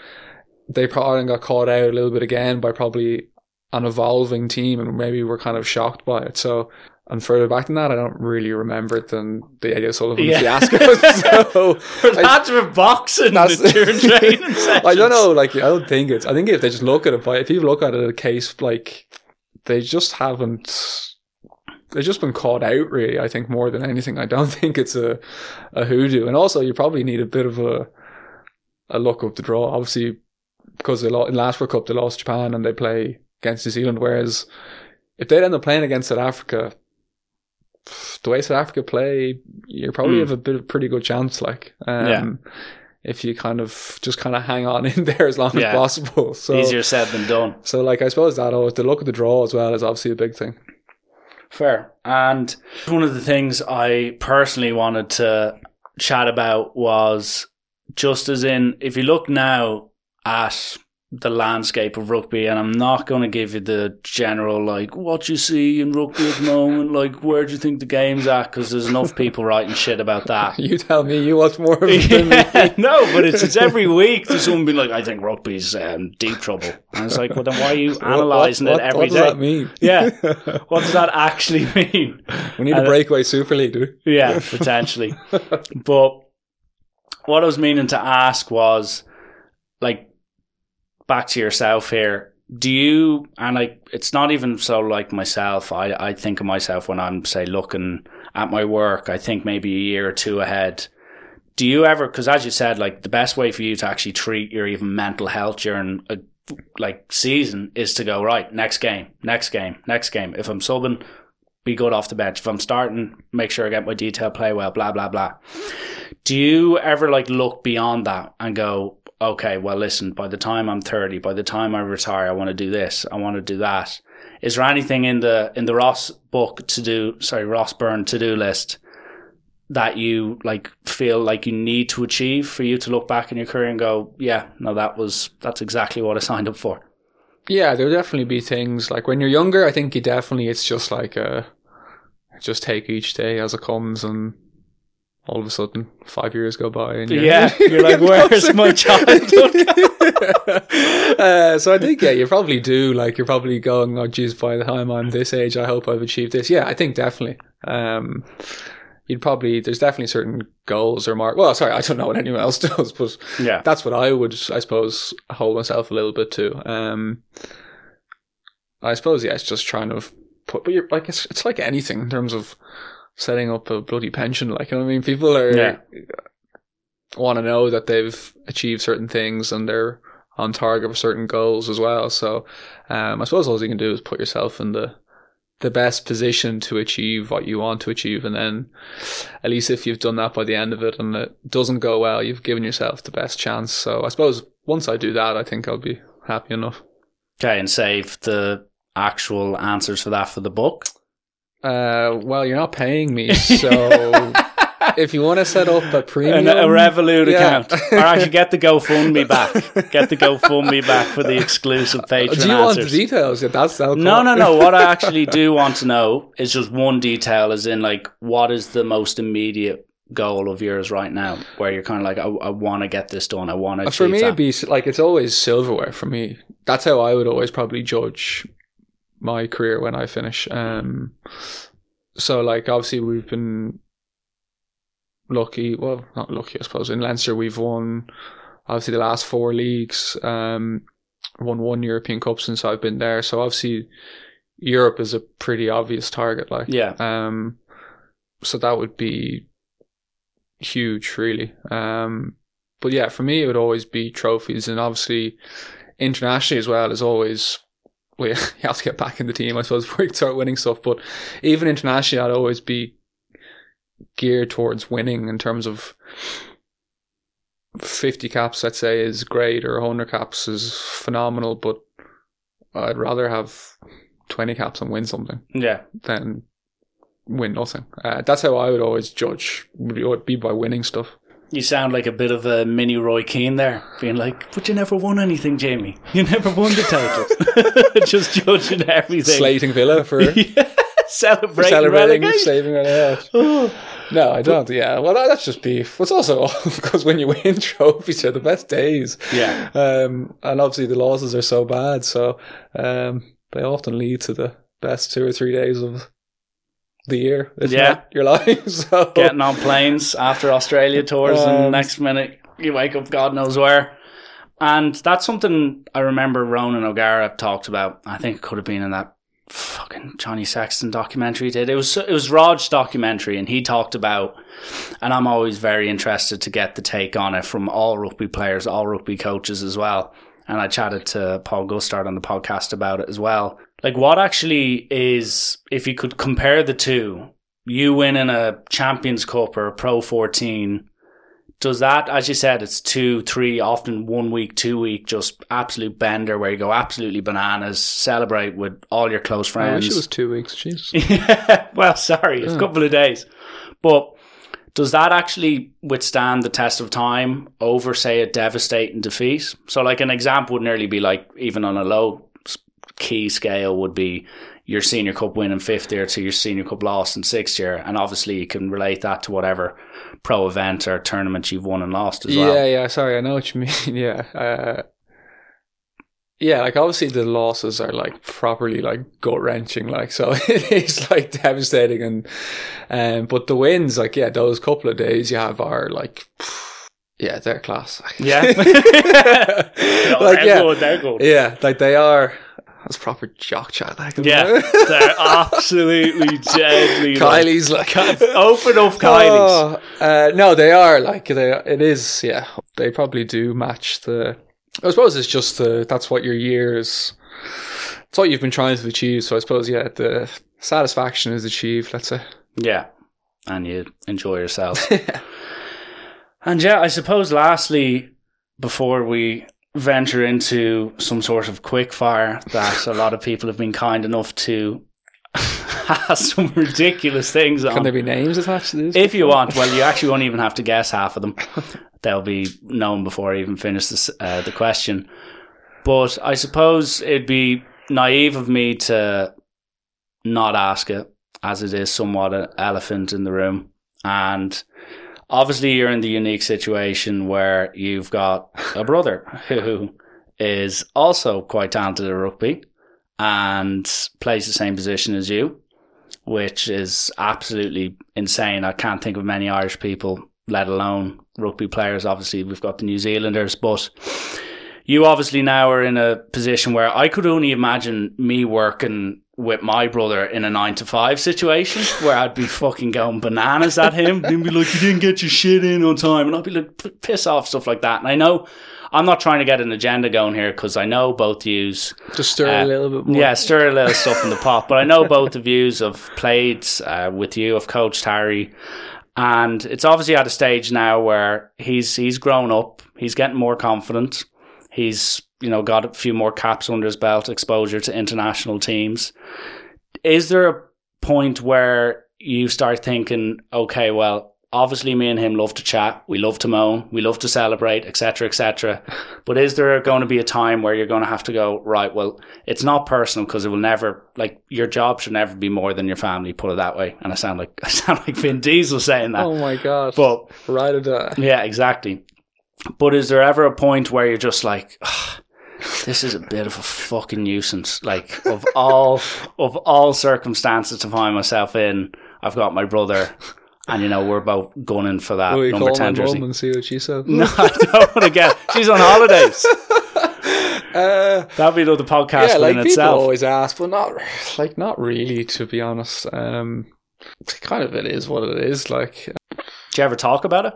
they probably got caught out a little bit again by probably an evolving team, and maybe we're kind of shocked by it. So, and further back than that, I don't really remember it than the Eddie O'Sullivan fiasco. So lads were boxing during training sessions. I don't know. Like, I don't think it's, I think if they just look at it, but if you look at it, a case like they just haven't, they've just been caught out really. I think more than anything, I don't think it's a hoodoo. And also, you probably need a bit of a look up the draw, obviously, because they lost in last World Cup, they lost Japan, and they play against New Zealand, whereas if they'd end up playing against South Africa, the way South Africa play, you probably have a bit of pretty good chance, like, if you kind of just kind of hang on in there as long as possible. So easier said than done. So like I suppose that always the look at the draw as well is obviously a big thing. Fair. And one of the things I personally wanted to chat about was just as in, if you look now at the landscape of rugby, and I'm not going to give you the general, like, what you see in rugby at the moment, like, where do you think the game's at? Because there's enough people writing shit about that. You tell me, you watch more of it than me. No, but it's every week there's someone being like, I think rugby's deep trouble. And it's like, well, then why are you analysing it every day? What does that mean? Yeah. What does that actually mean? We need a breakaway Super League, dude. Yeah, potentially. But what I was meaning to ask was, like, back to yourself here, do you, and like it's not even so like myself, I think of myself when I'm say looking at my work, I think maybe a year or two ahead, do you ever, because as you said, like the best way for you to actually treat your even mental health during a like season is to go, right, next game, if I'm subbing, be good off the bench, if I'm starting, make sure I get my detail, play well, blah blah blah. Do you ever like look beyond that and go, okay, well, listen, by the time I'm 30, by the time I retire, I want to do this, I want to do that. Is there anything in the Ross Byrne to-do list that you like feel like you need to achieve for you to look back in your career and go, yeah, no, that's exactly what I signed up for? Yeah, there'll definitely be things like when you're younger, I think you definitely, it's just like, just take each day as it comes, and all of a sudden 5 years go by and you're like, where's my childhood? So I think you probably do, like you're probably going, oh geez, by the time I'm this age I hope I've achieved this. I think definitely there's definitely certain goals or I don't know what anyone else does, but that's what I would, I suppose, hold myself a little bit to. I suppose it's just trying to put, but you're like, it's like anything in terms of setting up a bloody pension, like, you know what I mean, people are want to know that they've achieved certain things and they're on target for certain goals as well. So I suppose all you can do is put yourself in the best position to achieve what you want to achieve, and then at least if you've done that by the end of it and it doesn't go well, you've given yourself the best chance. So I suppose once I do that, I think I'll be happy enough. Okay, and save the actual answers for that for the book. Well, you're not paying me, so if you want to set up a premium, a Revolut account, or actually get the GoFundMe back. Get the GoFundMe back for the exclusive Patreon answers. Do you want the details? No. What I actually do want to know is just one detail, as in like, what is the most immediate goal of yours right now, where you're kind of like, I want to get this done, I want to. For me, it'd be like, it's always silverware for me. That's how I would always probably judge my career when I finish. So like obviously we've been lucky, well not lucky I suppose, in Leinster we've won obviously the last four leagues, won one European Cup since I've been there, so obviously Europe is a pretty obvious target, like. Yeah. So that would be huge, really. But yeah, for me, it would always be trophies, and obviously internationally as well is always, well, you have to get back in the team, I suppose, before you start winning stuff. But even internationally, I'd always be geared towards winning in terms of 50 caps, let's say, is great, or 100 caps is phenomenal, but I'd rather have 20 caps and win something, yeah, than win nothing. That's how I would always judge. It would be by winning stuff. You sound like a bit of a mini Roy Keane there, being like, but you never won anything, Jamie. You never won the title. Just judging everything. Slating Villa for celebrating relegation. No, I don't. Yeah, well, that's just beef. It's also because when you win trophies, they're the best days. Yeah, and obviously the losses are so bad, so they often lead to the best 2 or 3 days of the year, if not your life. So. Getting on planes after Australia tours, and next minute you wake up God knows where. And that's something I remember Ronan O'Gara talked about. I think it could have been in that fucking Johnny Sexton documentary he did. It was Rod's documentary, and he talked about, and I'm always very interested to get the take on it from all rugby players, all rugby coaches as well. And I chatted to Paul Gustard on the podcast about it as well. Like, what actually is, if you could compare the two, you winning a Champions Cup or a Pro 14, does that, as you said, it's 2, 3, often 1 week, 2 week, just absolute bender where you go absolutely bananas, celebrate with all your close friends. I wish it was 2 weeks, Jesus. Yeah, well, sorry, it's a couple of days. But does that actually withstand the test of time over, say, a devastating defeat? So, like, an example would nearly be like, even on a low key scale would be your senior cup win in fifth year to your senior cup loss in sixth year, and obviously you can relate that to whatever pro event or tournament you've won and lost as well. Yeah, sorry, I know what you mean. Yeah, like obviously the losses are like properly like gut wrenching, like, so it is like devastating, and but the wins, like, yeah, those couple of days you have are like. Yeah, they're class. Yeah. They're good. Yeah, like they are. That's proper jock chat. Like, yeah, they're absolutely deadly. Kylie's like open up Kylie's. No, they are like, it is, yeah. They probably do match the, I suppose it's just the, that's what your year is. It's what you've been trying to achieve. So I suppose, yeah, the satisfaction is achieved, let's say. Yeah. And you enjoy yourself. And yeah, I suppose lastly, before we venture into some sort of quick fire that a lot of people have been kind enough to ask some ridiculous things on. Can there be names attached to this? If you want. Well, you actually won't even have to guess half of them. They'll be known before I even finish this, the question. But I suppose it'd be naive of me to not ask it, as it is somewhat an elephant in the room. And obviously, you're in the unique situation where you've got a brother who is also quite talented at rugby and plays the same position as you, which is absolutely insane. I can't think of many Irish people, let alone rugby players. Obviously, we've got the New Zealanders, but you obviously now are in a position where I could only imagine me working with my brother in a 9-to-5 situation where I'd be fucking going bananas at him. He'd be like, you didn't get your shit in on time. And I'd be like, piss off, stuff like that. And I know I'm not trying to get an agenda going here because I know both views. Just stir a little bit more. Yeah, stir a little stuff in the pot. But I know both the views. I've played with you. I've coached Harry. And it's obviously at a stage now where he's grown up. He's getting more confident. He's, you know, got a few more caps under his belt, exposure to international teams. Is there a point where you start thinking, okay, well, obviously me and him love to chat, we love to moan, we love to celebrate, etc., etc. But is there going to be a time where you're going to have to go, right, well, it's not personal because it will never, like, your job should never be more than your family, put it that way. And I sound like Vin Diesel saying that. Oh my gosh. But right or die. Yeah, exactly. But is there ever a point where you're just like, oh, this is a bit of a fucking nuisance? Like, of all circumstances to find myself in, I've got my brother, and you know we're both gunning for that number 10 jersey. Will we call my mum and see what she said? No, I don't want to get. She's on holidays. That'd be another podcast. Yeah, like people itself. Always ask, but not really, to be honest. Kind of, it is what it is. Like, do you ever talk about it?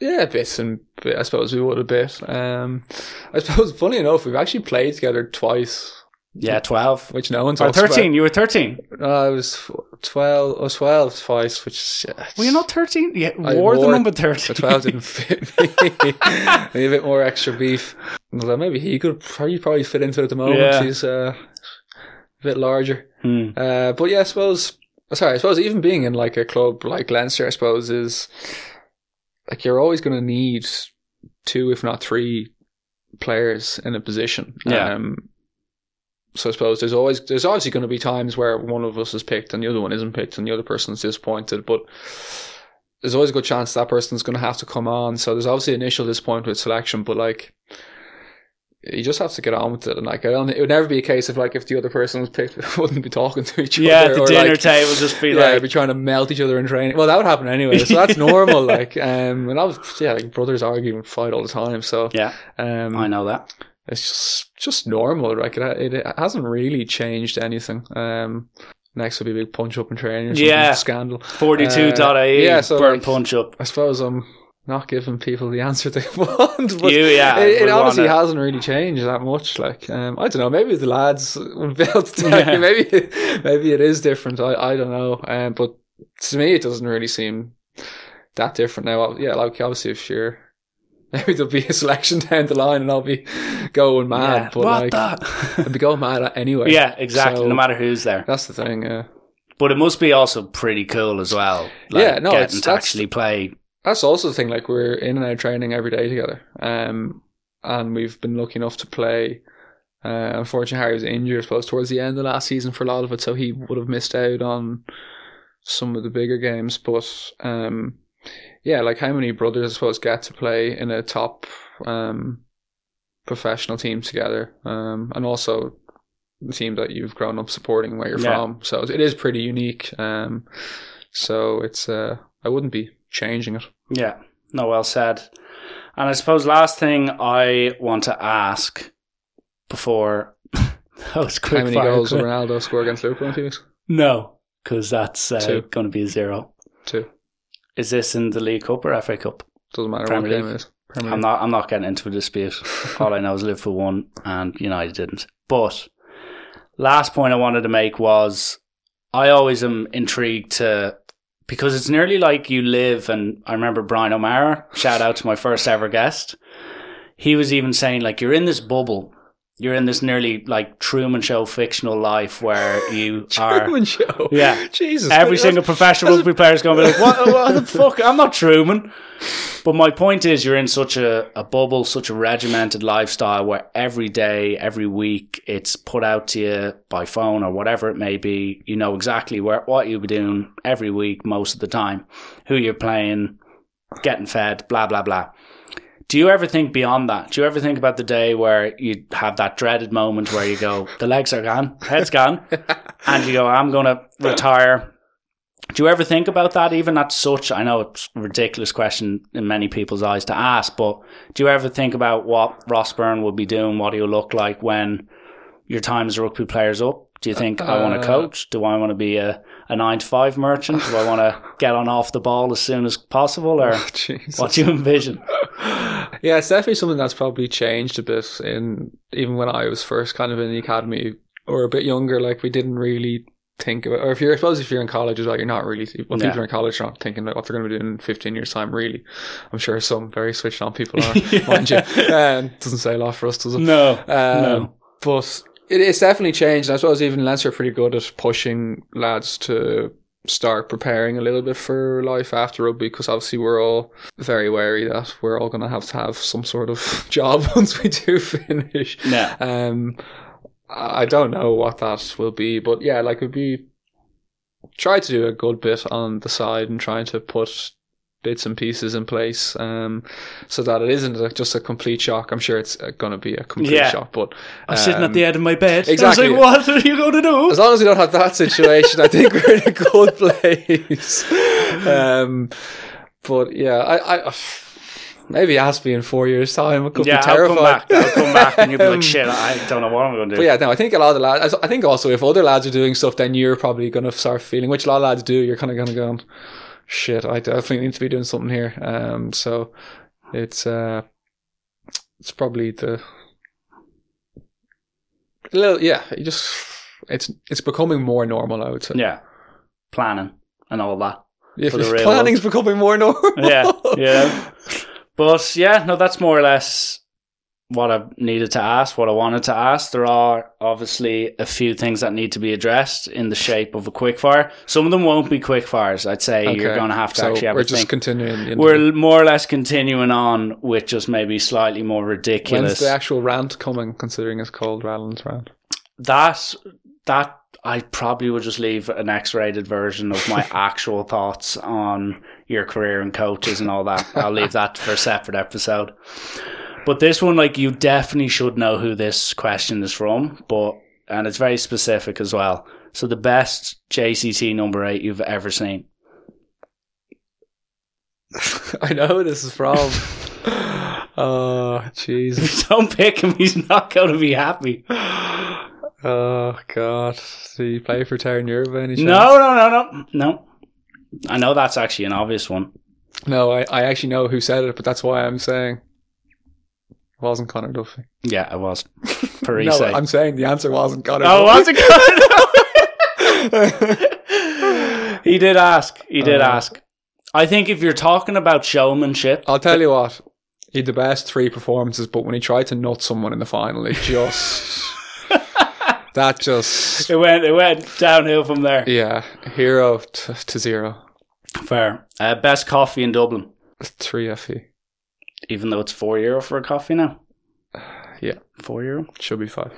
Yeah, bits and bits. I suppose we would a bit. I suppose funny enough, we've actually played together twice. Yeah, 12, which no one talks about. Or 13. You were 13. I was 12. I was 12 twice, which... Were you not 13? Yeah, wore the number 13. But 12 didn't fit me. I need a bit more extra beef. Although maybe he could probably fit into it at the moment. Yeah. He's a bit larger. Hmm. But yeah, I suppose even being in like a club like Leinster, I suppose, is like you're always going to need two, if not three, players in a position. Yeah. So I suppose there's obviously going to be times where one of us is picked and the other one isn't picked and the other person's disappointed, but there's always a good chance that person's going to have to come on. So there's obviously initial disappointment with selection, but like you just have to get on with it. And like it would never be a case of like if the other person was picked, we wouldn't be talking to each other. Yeah, the dinner table would just be be trying to melt each other in training. Well, that would happen anyway, so that's normal. Like and I was brothers argue and fight all the time. So yeah, I know that. It's just normal, like it hasn't really changed anything. Next will be a big punch up in training or something, scandal. 42.ie Byrne punch up. I suppose I'm not giving people the answer they want, but it honestly hasn't really changed that much. Like I don't know, maybe the lads would be able to tell you. Maybe it is different. I don't know. But to me, it doesn't really seem that different now. Yeah, like obviously if you're... Maybe there'll be a selection down the line and I'll be going mad. Yeah, but I'll be going mad anyway. Yeah, exactly. So, no matter who's there. That's the thing, yeah. But it must be also pretty cool as well. Like, getting to actually play. That's also the thing. Like, we're in and out training every day together. And we've been lucky enough to play. Unfortunately, Harry was injured, I suppose, towards the end of last season for a lot of it. So he would have missed out on some of the bigger games. But... yeah, like how many brothers, I suppose, get to play in a top professional team together, and also the team that you've grown up supporting where you're from. So it is pretty unique. So it's I wouldn't be changing it. Yeah, no, well said. And I suppose last thing I want to ask before... How many goals will Ronaldo score against Liverpool in 2 weeks? No, because that's going to be 0-2. Is this in the League Cup or FA Cup? Doesn't matter what game it is. I'm not getting into a dispute. All I know is Liverpool won and United didn't. But last point I wanted to make was I always am intrigued to, because it's nearly like you live, and I remember Brian O'Mara, shout out to my first ever guest. He was even saying like, you're in this bubble. You're in this nearly like Truman Show fictional life where you are... Truman Show? Yeah. Jesus. Every single professional rugby player is going to be like, what the fuck? I'm not Truman. But my point is you're in such a bubble, such a regimented lifestyle where every day, every week, it's put out to you by phone or whatever it may be. You know exactly what you'll be doing every week, most of the time, who you're playing, getting fed, blah, blah, blah. Do you ever think beyond that? Do you ever think about the day where you have that dreaded moment where you go, the legs are gone, head's gone, and you go, I'm going to retire. Do you ever think about that even at such, I know it's a ridiculous question in many people's eyes to ask, but do you ever think about what Ross Byrne would be doing, what he'll look like when your time as a rugby player is up? Do you think, I want to coach? Do I want to be a 9-to-5 merchant? Do I want to get on off the ball as soon as possible? Or what do you envision? Yeah, it's definitely something that's probably changed a bit even when I was first kind of in the academy or a bit younger, like we didn't really think about, or if you're in college as well, you're not really, when people are in college, you're not thinking about what they're going to be doing in 15 years time, really. I'm sure some very switched on people are, mind you. Doesn't say a lot for us, does it? No. But... It's definitely changed. And I suppose even Leinster are pretty good at pushing lads to start preparing a little bit for life after rugby, because obviously we're all very wary that we're all going to have some sort of job once we do finish. Yeah. I don't know what that will be, but yeah, like it'd be try to do a good bit on the side and trying to put bits and pieces in place so that it isn't just a complete shock. I'm sure it's going to be a complete shock, but I'm sitting at the edge of my bed. Exactly. I was like, what are you going to do? As long as we don't have that situation, I think we're in a good place. But yeah, I Maybe ask me in 4 years' time. It could be terrifying. I'll come back and you'll be like, shit, I don't know what I'm going to do. But yeah, no, I think a lot of the lads, I think also if other lads are doing stuff, then you're probably going to start feeling, which a lot of lads do, you're kind of going to go, shit, I definitely need to be doing something here. So it's probably the little, you just, it's becoming more normal, I would say. Yeah. Planning and all that. Yeah, planning's becoming more normal. Yeah. But yeah, no, that's more or less what I needed to ask, what I wanted to ask. There are obviously a few things that need to be addressed in the shape of a quickfire. Some of them won't be quickfires, I'd say. Okay. You're going to have to actually have a think. We're just continuing. We're more or less continuing on with just maybe slightly more ridiculous. When's the actual rant coming, considering it's called Rattling's Rant? That I probably would just leave an X-rated version of my actual thoughts on your career and coaches and all that. I'll leave that for a separate episode. But this one, like, you definitely should know who this question is from, and it's very specific as well. So the best JCT number 8 you've ever seen. I know who this is from. Oh, jeez. Don't pick him. He's not going to be happy. Oh, God. Do you play for Tarn Europe any chance? No. I know that's actually an obvious one. No, I actually know who said it, but that's why I'm saying it wasn't Conor Duffy. Yeah, it was. Parise. No, I'm saying the answer wasn't Conor Duffy. He did ask. I think if you're talking about showmanship... I'll tell you what. He had the best 3 performances, but when he tried to nut someone in the final, it just... That just... It went downhill from there. Yeah. Hero to zero. Fair. Best coffee in Dublin? 3 FE. Even though it's €4 for a coffee now? Yeah. €4? Should be 5.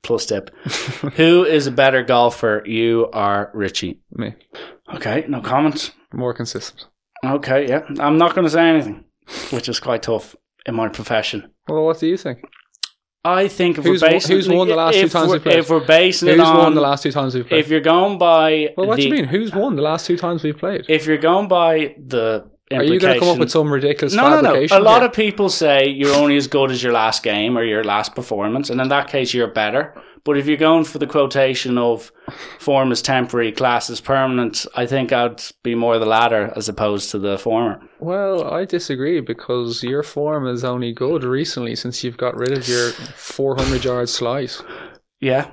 Plus tip. Who is a better golfer, you or Richie? Me. Okay, no comments. More consistent. Okay, yeah. I'm not going to say anything, which is quite tough in my profession. Well, what do you think? I think if we're basing who's won the last 2 times we've played. If we're basing it on who's won the last 2 times we've played. If you're going by, well, what do you mean? Who's won the last 2 times we've played? If you're going by the implication, are you going to come up with some ridiculous fabrication? No. A lot of people say you're only as good as your last game or your last performance, and in that case, you're better. But if you're going for the quotation of form is temporary, class is permanent, I think I'd be more the latter as opposed to the former. Well, I disagree because your form is only good recently since you've got rid of your 400-yard slice. Yeah.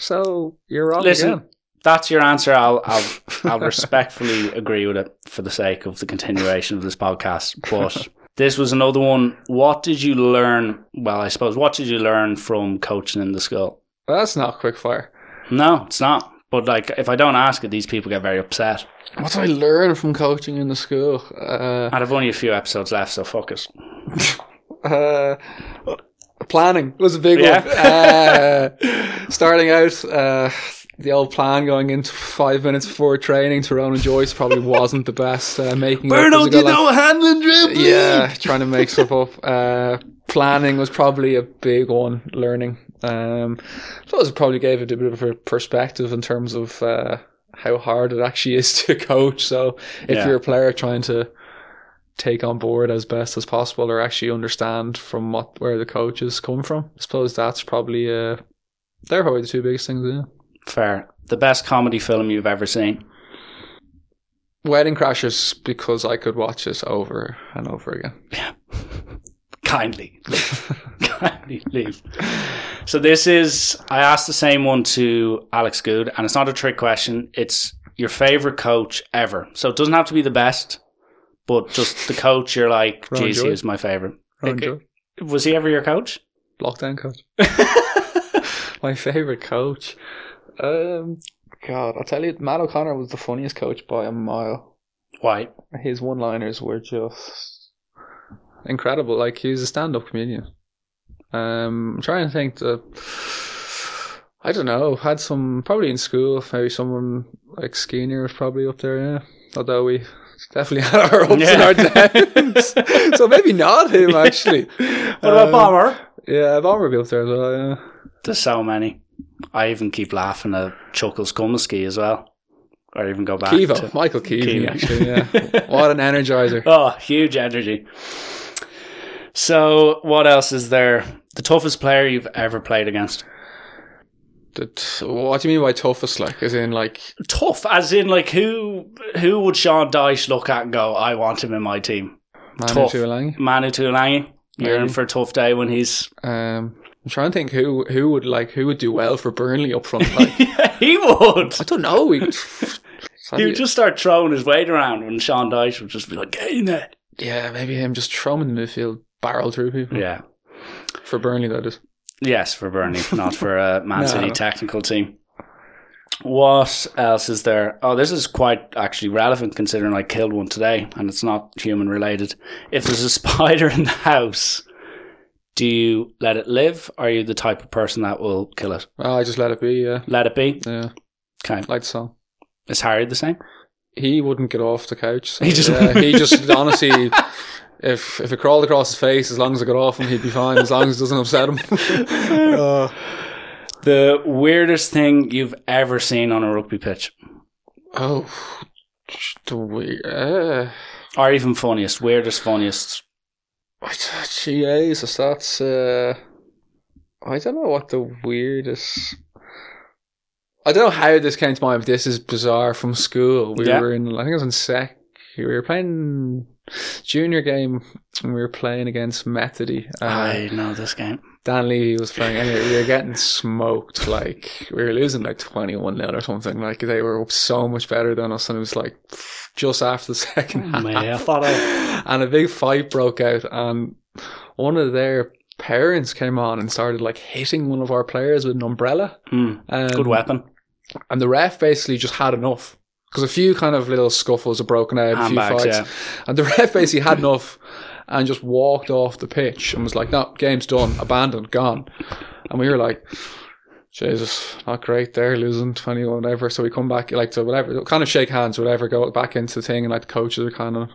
So you're wrong. Listen, again. That's your answer. I'll respectfully agree with it for the sake of the continuation of this podcast. But this was another one. What did you learn? Well, I suppose, what did you learn from coaching in the school? Well, that's not quick fire. No, it's not. But like, if I don't ask it, these people get very upset. What did I learn from coaching in the school? And I've only a few episodes left, so fuck it. Planning was a big one. Starting out, the old plan going into 5 minutes before training to Ronan Joyce probably wasn't the best. Making Burno, do you know handling dribbling? Yeah, trying to make stuff up. Planning was probably a big one. Learning. Those probably gave it a bit of a perspective in terms of how hard it actually is to coach. So if you're a player trying to take on board as best as possible or actually understand from where the coaches come from, I suppose that's probably they're probably the 2 biggest things. Yeah. Fair. The best comedy film you've ever seen? Wedding Crashers, because I could watch it over and over again. Yeah. Kindly leave. Kindly leave. So this is, I asked the same one to Alex Goode, and it's not a trick question. It's your favourite coach ever. So it doesn't have to be the best, but just the coach you're like, geez, he was my favourite. Was he ever your coach? Lockdown coach. My favourite coach. God, I'll tell you, Matt O'Connor was the funniest coach by a mile. Why? His one-liners were just... incredible. Like, he was a stand-up comedian. I'm trying to think that, I don't know, had some probably in school, maybe someone like Skeener was probably up there. Yeah, although we definitely had our ups and our downs. So maybe not him actually. What about Bomber? Yeah, Bomber would be up there as well. Yeah. There's so many. I even keep laughing at Chuckles Comiskey as well. or even go back to Michael Keeve, actually, yeah. What an energizer. Oh, huge energy. So what else is there? The toughest player you've ever played against? What do you mean by toughest? Like, as in, like, tough, as in, like, who would Sean Dyche look at and go, I want him in my team? Manu Tuilagi. You're in for a tough day when he's. I'm trying to think who would do well for Burnley up front. Like. Yeah, he would. I don't know. He would just start throwing his weight around, when Sean Dyche would just be like, get in there. Yeah, maybe him just throwing in the midfield, barrel through people. Yeah, for Burnley that is. Yes, for Burnley, not for a Man City technical team. What else is there? Oh, this is quite actually relevant considering I killed one today and it's not human related. If there's a spider in the house, do you let it live or are you the type of person that will kill it? Oh, I just let it be, yeah. Let it be? Yeah. Okay. Like so. Is Harry the same? He wouldn't get off the couch. So he just honestly... If it crawled across his face, as long as it got off him, he'd be fine, as long as it doesn't upset him. The weirdest thing you've ever seen on a rugby pitch? Oh, the weird... Or even funniest, weirdest, funniest. Jesus, that's... I don't know what the weirdest... I don't know how this came to mind, but this is bizarre from school. I think it was in sec. We were playing... junior game and we were playing against Methody. I know this game. Dan Levy was playing. Anyway, we were getting smoked. Like, we were losing like 21-0 or something. Like, they were up so much better than us, and it was like just after the second half. And a big fight broke out, and one of their parents came on and started like hitting one of our players with an umbrella. Good weapon. And the ref basically just had enough. Because a few kind of little scuffles are broken out, handbags, a few fights. Yeah. And the ref basically had enough and just walked off the pitch and was like, no, game's done, abandoned, gone. And we were like, Jesus, not great there, losing 21, whatever. So we come back, like, to whatever, kind of shake hands, whatever, go back into the thing, and like the coaches are kind of,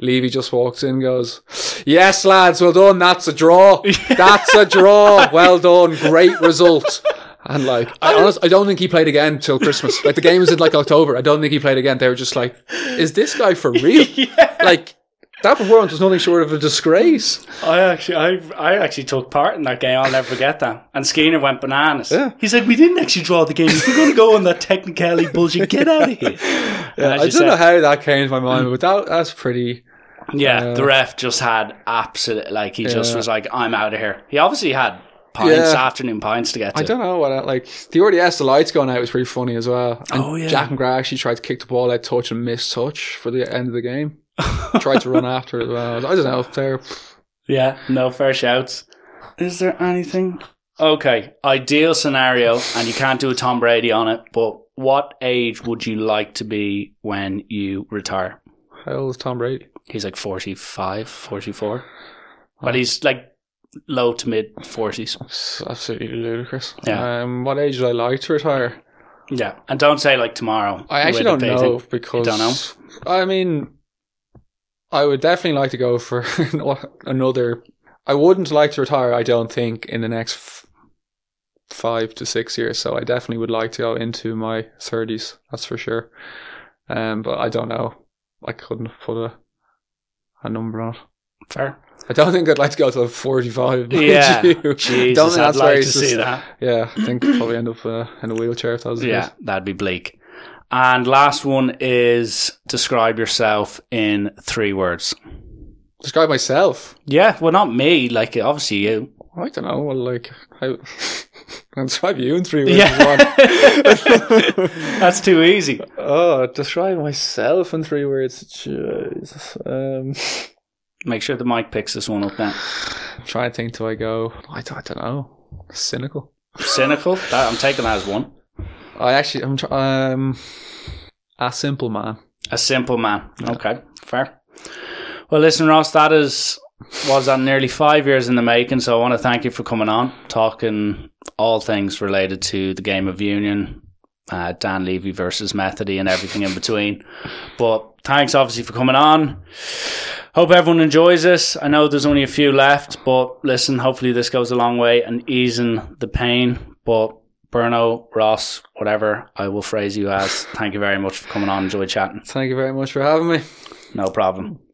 Levy just walks in and goes, yes, lads, well done, that's a draw. That's a draw. Well done, great result. And like, I don't think he played again till Christmas. Like, the game was in like October. I don't think he played again. They were just like, is this guy for real? Yeah. Like, that performance was nothing short of a disgrace. I actually took part in that game. I'll never forget that. And Skeener went bananas. Yeah. He said, we didn't actually draw the game. If we're going to go on that technicality bullshit, get out of here. Yeah, I don't know how that came to my mind, but that's pretty... Yeah, the ref just had absolute... Like, he just was like, I'm out of here. He obviously had... pints, afternoon pints to get to. I don't know what, like, the RDS, the lights going out was pretty funny as well. And Jack McGrath actually tried to kick the ball out touch and miss touch for the end of the game. Tried to run after it as well. I don't know if they're... Yeah, no fair shouts. Is there anything? Okay, ideal scenario, and you can't do a Tom Brady on it, but what age would you like to be when you retire? How old is Tom Brady? He's like 45, 44. But he's like... low to mid 40s. That's absolutely ludicrous. Yeah. What age would I like to retire? Yeah. And don't say like tomorrow. I actually don't know because... You don't know? I mean, I would definitely like to go for another... I wouldn't like to retire, I don't think, in the next 5 to 6 years. So I definitely would like to go into my 30s. That's for sure. But I don't know. I couldn't put a number on it. Fair. I don't think I'd like to go to 45. Yeah, Jesus, don't think I'd like to see that. Yeah, I think I'd probably end up in a wheelchair if that was the case. Yeah, that'd be bleak. And last one is describe yourself in 3 words. Describe myself? Yeah, well, not me. Like, obviously you. I don't know. Well, like, I'll describe you in 3 words. Yeah. That's too easy. Oh, describe myself in 3 words. Jesus. Make sure the mic picks this one up now. I'm trying to think till I go, I don't know. Cynical. Cynical? I'm taking that as one. A simple man. A simple man. Yeah. Okay, fair. Well, listen, Ross, that was on nearly 5 years in the making, so I want to thank you for coming on, talking all things related to the game of union, Dan Levy versus Methody and everything in between. But thanks, obviously, for coming on. Hope everyone enjoys this. I know there's only a few left, but listen, hopefully this goes a long way in easing the pain. But Burno, Ross, whatever, I will phrase you as, thank you very much for coming on. Enjoyed chatting. Thank you very much for having me. No problem.